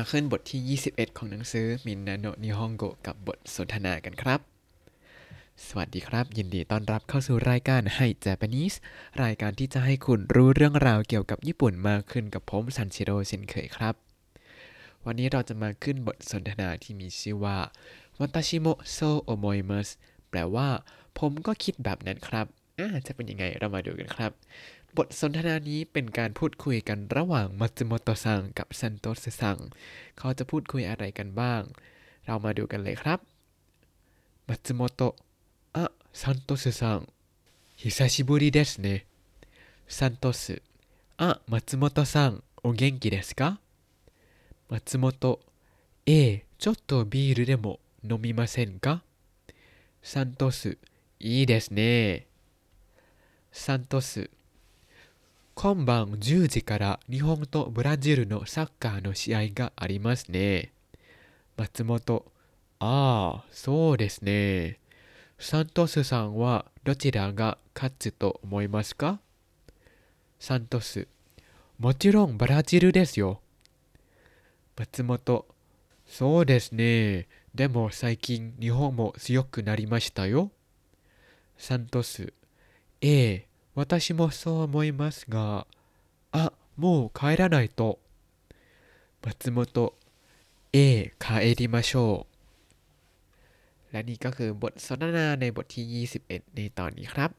มาขึ้นบทที่21ของหนังสือมินนาโนะนิฮงโกะกับบทสนทนากันครับสวัสดีครับยินดีต้อนรับเข้าสู่รายการไฮเจแปนิสรายการที่จะให้คุณรู้เรื่องราวเกี่ยวกับญี่ปุ่นมากขึ้นกับผมซันชิโร่เช่นเคยครับวันนี้เราจะมาขึ้นบทสนทนาที่มีชื่อว่าวัตาชิโมโซโอโมอิมัสแปลว่าผมก็คิดแบบนั้นครับจะเป็นยังไงเรามาดูกันครับบทสนทนานี้เป็นการพูดคุยกันระหว่างมัตสึโมโตะซังกับซันโตสึซังเขาจะพูดคุยอะไรกันบ้างเรามาดูกันเลยครับมัตสึโมโตะซันโตสึซัง久しぶりですねซันโตสึมัตสึโมโตะซังお元気ですかมัตสึโมโตะちょっとビールでも飲みませんかซันโตสึいいですねサントス今晩10時から日本とブラジルのサッカーの試合がありますね松本ああそうですねサントスさんはどちらが勝つと思いますかサントスもちろんブラジルですよ松本そうですねでも最近日本も強くなりましたよサントス私もそう思いますが、もう帰らないと。松本、帰りましょう。และนี่ก็คือบทสนทนาในบทที่21ในตอนนี้ครับ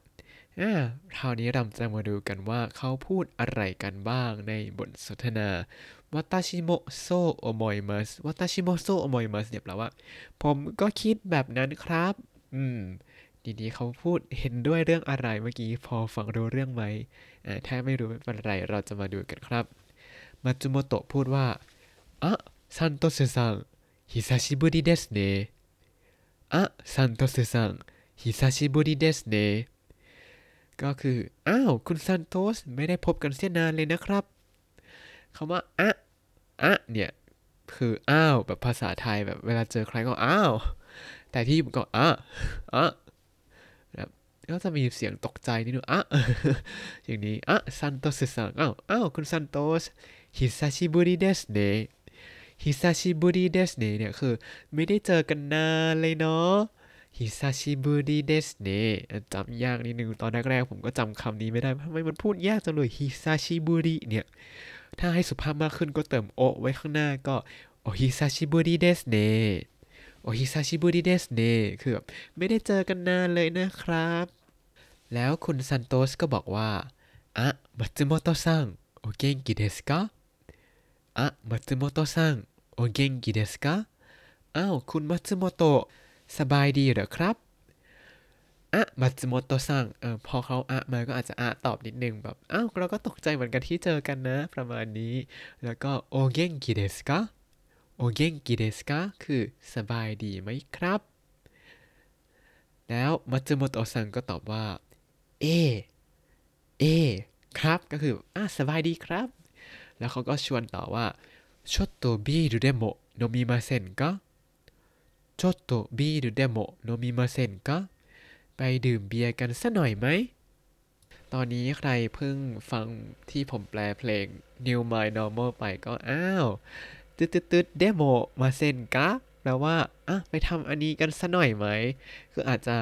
คราวนี้เราจะมาดูกันว่าเขาพูดอะไรกันบ้างในบทสนทนาวัตาชิโมโซโอโมอิมัสวัตาชิโมโซโอโมอิมัสเนี่ยแปลว่าผมก็คิดแบบนั้นครับดีๆเขาพูดเห็นด้วยเรื่องอะไรเมื่อกี้พอฟังรู้เรื่องไหมถ้าไม่รู้ไม่เป็นไรเราจะมาดูกันครับมัตสึโมโตะพูดว่าซันโตสึซังฮิซาชิบุริเดสเนะซันโตสึซังฮิซาชิบุริเดสเนะก็คือคุณซันโตสไม่ได้พบกันเสียนานเลยนะครับคำว่าเนี่ยคืออ้าวแบบภาษาไทยแบบเวลาเจอใครก็อ้าวแต่ที่ญี่ปุ่นก็ก็จะมีเสียงตกใจนิดนึงอย่างนี้ซันโตสึซังอ้าวคุณซันโตสฮิซาชิบุริเดสเนะฮิซาชิบุริเดสเนะเนี่ยคือไม่ได้เจอกันนานเลยเนาะฮิซาชิบุริเดสเนะจำยากนิดนึงตอนแรกๆผมก็จำคำนี้ไม่ได้ทำไมมันพูดยากจังเลยฮิซาชิบุริเนี่ยถ้าให้สุภาพมากขึ้นก็เติมโอไว้ข้างหน้าก็โอฮิซาชิบุริเดสเนะโอฮิซาชิบุริเดสเนะคือแบบไม่ได้เจอกันนานเลยนะครับแล้วคุณซันโตสก็บอกว่ามัตสึโมโตะซังโอเก็นกิเดสกะมัตสึโมโตะซังโอเก็นกิเดสกะคุณมัตสึโมโตะสบายดีเหรอครับมัตสึโมโตะซังพอเขามาก็อาจจะตอบนิดนึงแบบเราก็ตกใจเหมือนกันที่เจอกันนะประมาณนี้แล้วก็โอเก็นกิเดสกะโอเก็นกิเดสกะคือสบายดีไหมครับแล้วมัตสึโมโตะซังก็ตอบว่าครับก็คือสบายดีครับแล้วเขาก็ชวนต่อว่าちょっとビールでも飲みませんかちょっとビールでも飲みませんかไปดื่มเบียร์กันสักหน่อยไหมตอนนี้ใครเพิ่งฟังที่ผมแปลเพลง New My Normal ไปก็ตึ๊ดๆๆเดโมมาเซ็นกะแปลว่าไปทำอันนี้กันสักหน่อยไหมคืออาจจะ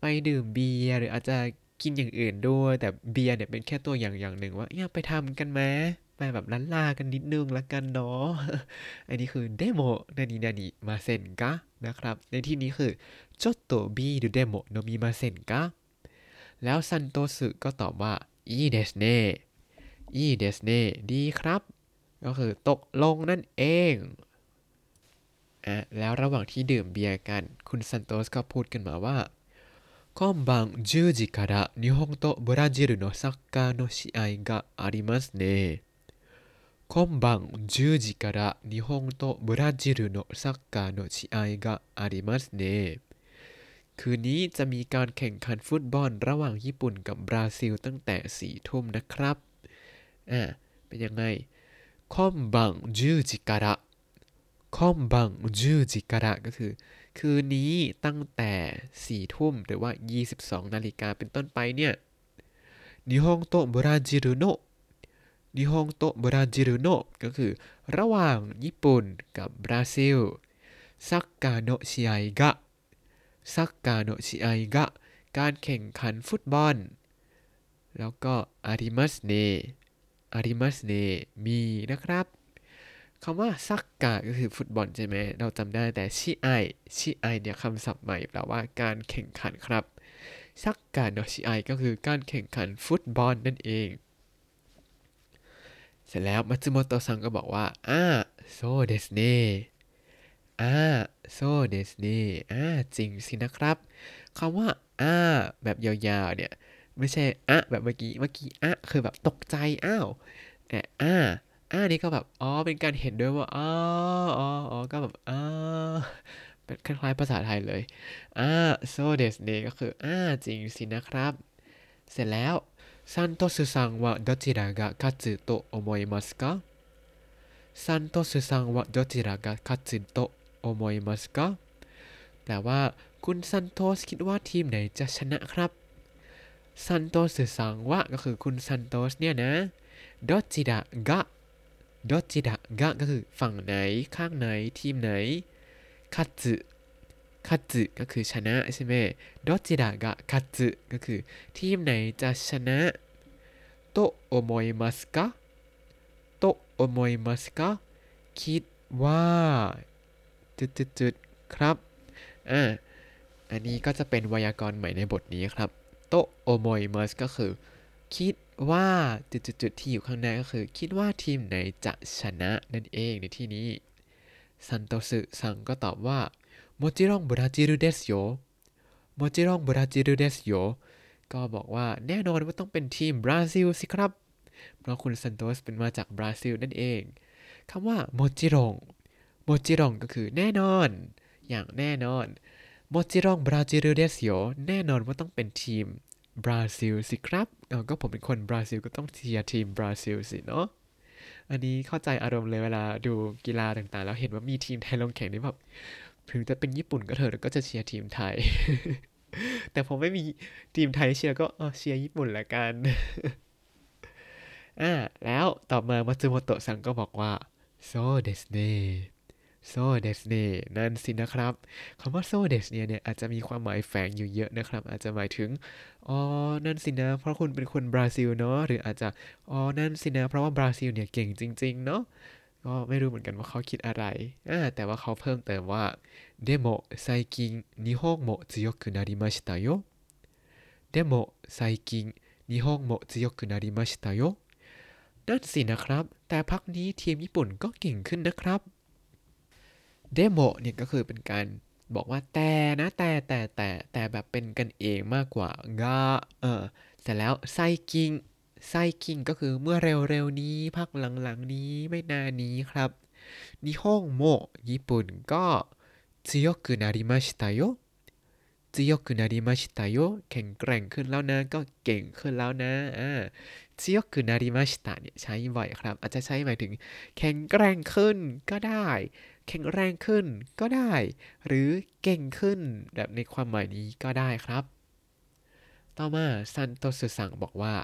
ไปดื่มเบียร์หรืออาจจะกินอย่างอื่นด้วยแต่เบียร์เนี่ยเป็นแค่ตัวอย่างหนึ่งว่าไปทำกันไหมไปแบบล้านลากันนิดนึงละกันเนาะอันนี้คือเดโมนานิมาเซ็นกะนะครับในที่นี้คือちょっとビールでも飲みませんかแล้วซันโตสึก็ตอบว่าいいですねいいですねดีครับก็คือตกลงนั่นเองแล้วระหว่างที่ดื่มเบียร์กันคุณซันโตสก็พูดขึ้นมาว่า今晩10時から日本とブラジルのサッカーの試合がありますね。今晩10時から日本とブラジルのサッカーの試合がありますね。คืนนี้จะมีการแข่งขันฟุตบอลระหว่างญี่ปุ่นกับบราซิลตั้งแต่ 4:00 น.นะครับเป็นยังไง今晩10時からค่อมบังจูจิกะระก็คือคืนนี้ตั้งแต่ 4:00 น.หรือว่า 22:00 น.เป็นต้นไปเนี่ยนิฮงโตะบราจิรุโนะ นิฮงโตะบราจิรุโนะก็คือระหว่างญี่ปุ่นกับบราซิลซักกาโนะชิไอกะซักกาโนะชิไอกะการแข่งขันฟุตบอลแล้วก็อาริมัสเนอาริมัสเนมีนะครับคำว่าซักกะก็คือฟุตบอลใช่ไหมเราจำได้แต่ชิไอเนี่ยคำศัพท์ใหม่แปลว่าการแข่งขันครับซักกะโนะชิไอก็คือการแข่งขันฟุตบอลนั่นเองเสร็จแล้วมัตสึโมโตะซังก็บอกว่าそうですねそうですねจริงสินะครับคำว่าแบบยาวๆเนี่ยไม่ใช่แบบเมื่อกี้คือแบบตกใจอ้าวแต่นี่ก็แบบอ๋อเป็นการเห็นด้วยว่าอ๋อก็แบบเป็นคล้ายๆภาษาไทยเลยそうですねก็คือจริงสินะครับเสร็จแล้วサントスさんはどちらが勝つと思いますか？サントスさんはどちらが勝つと思いますか？แปลว่าคุณซันโตสคิดว่าทีมไหนจะชนะครับซันโตสสังวะก็คือคุณซันโตสเนี่ยนะโดจิดะกะก็คือฝั่งไหนข้างไหนทีมไหนคัตสึก็คือชนะใช่ไหมโดจิดะกะคัตสึก็คือทีมไหนจะชนะโตโอโมยมัสกะโตโอโมยมัสกะคิดว่าจุดครับอันนี้ก็จะเป็นไวยากรณ์ใหม่ในบทนี้ครับโตโอโมยมัสก็คือคิดว่าจุดที่อยู่ข้างหน้าก็คือคิดว่าทีมไหนจะชนะนั่นเองในที่นี้ซันโตสึซังก็ตอบว่าもちろんブラジルですよもちろんブラジルですよก็บอกว่าแน่นอนว่าต้องเป็นทีมบราซิลสิครับเพราะคุณซันโตสเป็นมาจากบราซิลนั่นเองคำว่าโมจิรงโมจิรงก็คือแน่นอนอย่างแน่นอนโมจิรงบราซิลเดสโยแน่นอนว่าต้องเป็นทีมบราซิลสิครับก็ผมเป็นคนบราซิลก็ต้องเชียร์ทีมบราซิลสิเนาะอันนี้เข้าใจอารมณ์เลยเวลาดูกีฬาต่างๆแล้วเห็นว่ามีทีมไทยลงแข่งนี่แบบถึงจะเป็นญี่ปุ่นก็เถอะแล้วก็จะเชียร์ทีมไทยแต่ผมไม่มีทีมไทยเชียร์ก็เชียร์ญี่ปุ่นละกันแล้วต่อมามัตสึโมโตะซังก็บอกว่าそうですねそうですねนั่นสินะครับคำว่าそうですねเนี่ยอาจจะมีความหมายแฝงอยู่เยอะนะครับอาจจะหมายถึงอ๋อนั่นสินะเพราะคุณเป็นคนบราซิลเนาะหรืออาจจะอ๋อนั่นสินะเพราะว่าบราซิลเนี่ยเก่งจริงๆเนาะก็ไม่รู้เหมือนกันว่าเขาคิดอะไรแต่ว่าเขาเพิ่มเติมว่าでも最近日本も強くなりましたよでも最近日本も強くなりましたよนั่นสินะครับแต่พักนี้ทีมญี่ปุ่นก็เก่งขึ้นนะครับเดโมเนี่ยก็คือเป็นการบอกว่าแต่นะแต่แบบเป็นกันเองมากกว่ากะเสร็จแล้วไซคิงก็คือเมื่อเร็วๆนี้พักหลังๆนี้ไม่นานนี้ครับนิฮงโมญี่ปุ่นก็จิโยคุนาริมาชิตะโยจิโยคุนาริมาชิตะโยแข็งแกร่งขึ้นแล้วนะก็เก่งขึ้นแล้วนะจิโยคุนาริมาชิตะเนี่ยใช้บ่อยครับอาจจะใช้หมายถึงแข็งแกร่งขึ้นก็ได้แข็งแรงขึ้นก็ได้หรือเก่งขึ้นแบบในความหมายนี้ก็ได้ครับต่อมาซันโตสึซังบอกว่า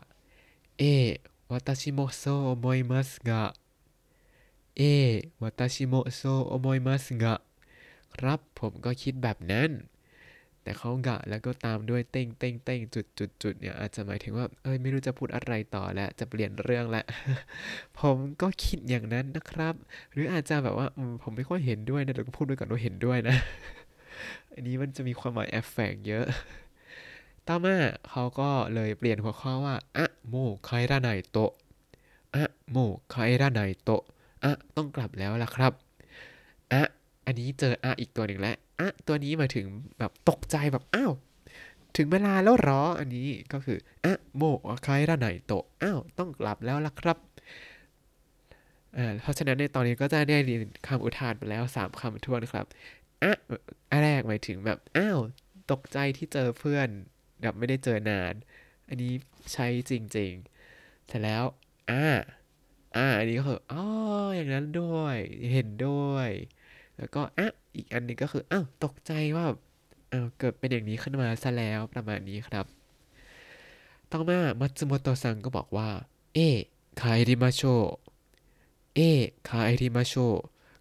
私もそう思いますが私もそう思いますがครับผมก็คิดแบบนั้นแต่เขากะแล้วก็ตามด้วยเต้งจุดๆเนี่ยอาจจะหมายถึงว่าไม่รู้จะพูดอะไรต่อแล้วจะเปลี่ยนเรื่องละ ผมก็คิดอย่างนั้นนะครับหรืออาจจะแบบว่าผมไม่ค่อยเห็นด้วยนะเดี๋ยวก็พูดด้วยก่อนว่าเห็นด้วยนะ อันนี้มันจะมีความหมายแอบแฝงเยอะต่อมาเขาก็เลยเปลี่ยนหัวข้อว่าโมไคระไนโตะโมไคระไนโตะต้องกลับแล้วล่ะครับอันนี้เจออีกตัวหนึ่งแล้วตัวนี้หมายถึงแบบตกใจแบบอ้าวถึงเวลาแล้วหรออันนี้ก็คือโมไคระไนโตะต้องกลับแล้วล่ะครับเพราะฉะนั้นในตอนนี้ก็จะได้เรียนคำอุทานไปแล้ว3คำทวนครับอันแรกหมายถึงแบบอ้าวตกใจที่เจอเพื่อนแบบไม่ได้เจอนานอันนี้ใช้จริงๆเสร็จแล้วอันนี้ก็คืออ๋ออย่างนั้นด้วยเห็นด้วยแล้วก็อีกอันนึงก็คืออ้าวตกใจว่าเกิดเป็นอย่างนี้ขึ้นมาซะแล้วประมาณนี้ครับต่อมามัตสึโมโตะซังก็บอกว่า帰りましょうเอ้帰りましょう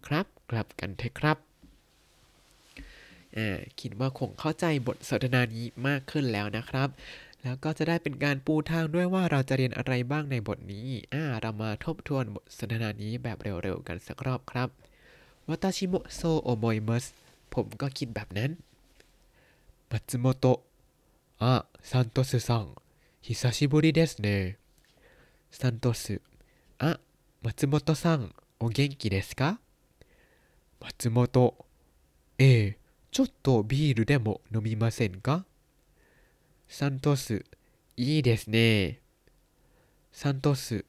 ครับกลับกันเถอะครับคิดว่าคงเข้าใจบทสนทนานี้มากขึ้นแล้วนะครับแล้วก็จะได้เป็นการปูทางด้วยว่าเราจะเรียนอะไรบ้างในบทนี้เรามาทบทวนบทสนทนานี้แบบเร็วๆกันสักรอบครับวาตาชิโมโซโอโมอิมัสผมก็คิดแบบนั้นมัตสึโมโตะซันโตสึซังฮิซาชิบุริเดสเน่ซันโตสึมัตสึโมโตะซังโอเก็นกิเดสก้ามัตสึโมโตะちょっとビールでも飲みませんか？サントス、いいですね。サントス、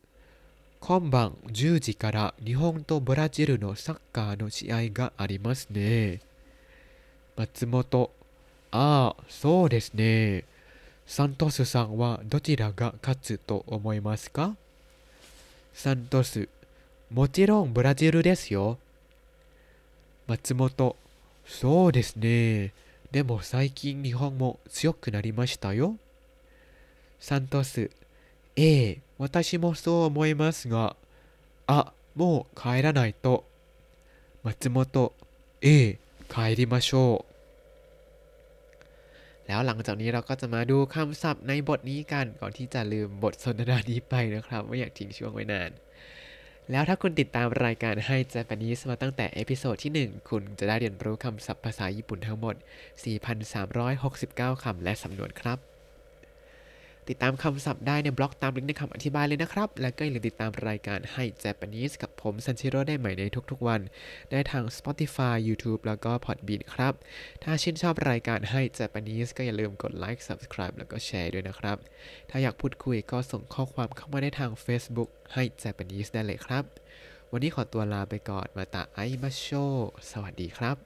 今晩10時から日本とブラジルのサッカーの試合がありますね。松本、ああ、そうですね。サントスさんはどちらが勝つと思いますか？サントス、もちろんブラジルですよ。松本そうですね。でも最近日本も強くなりましたよ。サントス、私もそう思いますが、もう帰らないと。松本、帰りましょう。แล้วหลังจากนี้เราก็จะมาดูคำศัพท์ในบทนี้กันก่อนที่จะลืมบทสนทนานี้ไปนะครับไม่อยากทิ้งช่วงไว้นานแล้วถ้าคุณติดตามรายการให้เจแปนิสมาตั้งแต่เอพิโซดที่1คุณจะได้เรียนรู้คำศัพท์ภาษาญี่ปุ่นทั้งหมด 4,369 คำและสำนวนครับติดตามคำศัพท์ได้ในบล็อกตามลิงก์ในคำอธิบายเลยนะครับและก็อย่าลืมติดตามรายการให้เจแปนิสกับผมซันชิโร่ได้ใหม่ในทุกๆวันได้ทาง Spotify YouTube แล้วก็ Podbean ครับถ้าชื่นชอบรายการให้เจแปนิสก็อย่าลืมกดไลค์ Subscribe แล้วก็แชร์ด้วยนะครับถ้าอยากพูดคุยก็ส่งข้อความเข้ามาได้ทาง Facebook ให้เจแปนิสได้เลยครับวันนี้ขอตัวลาไปก่อนมาตะไอมาโชสวัสดีครับ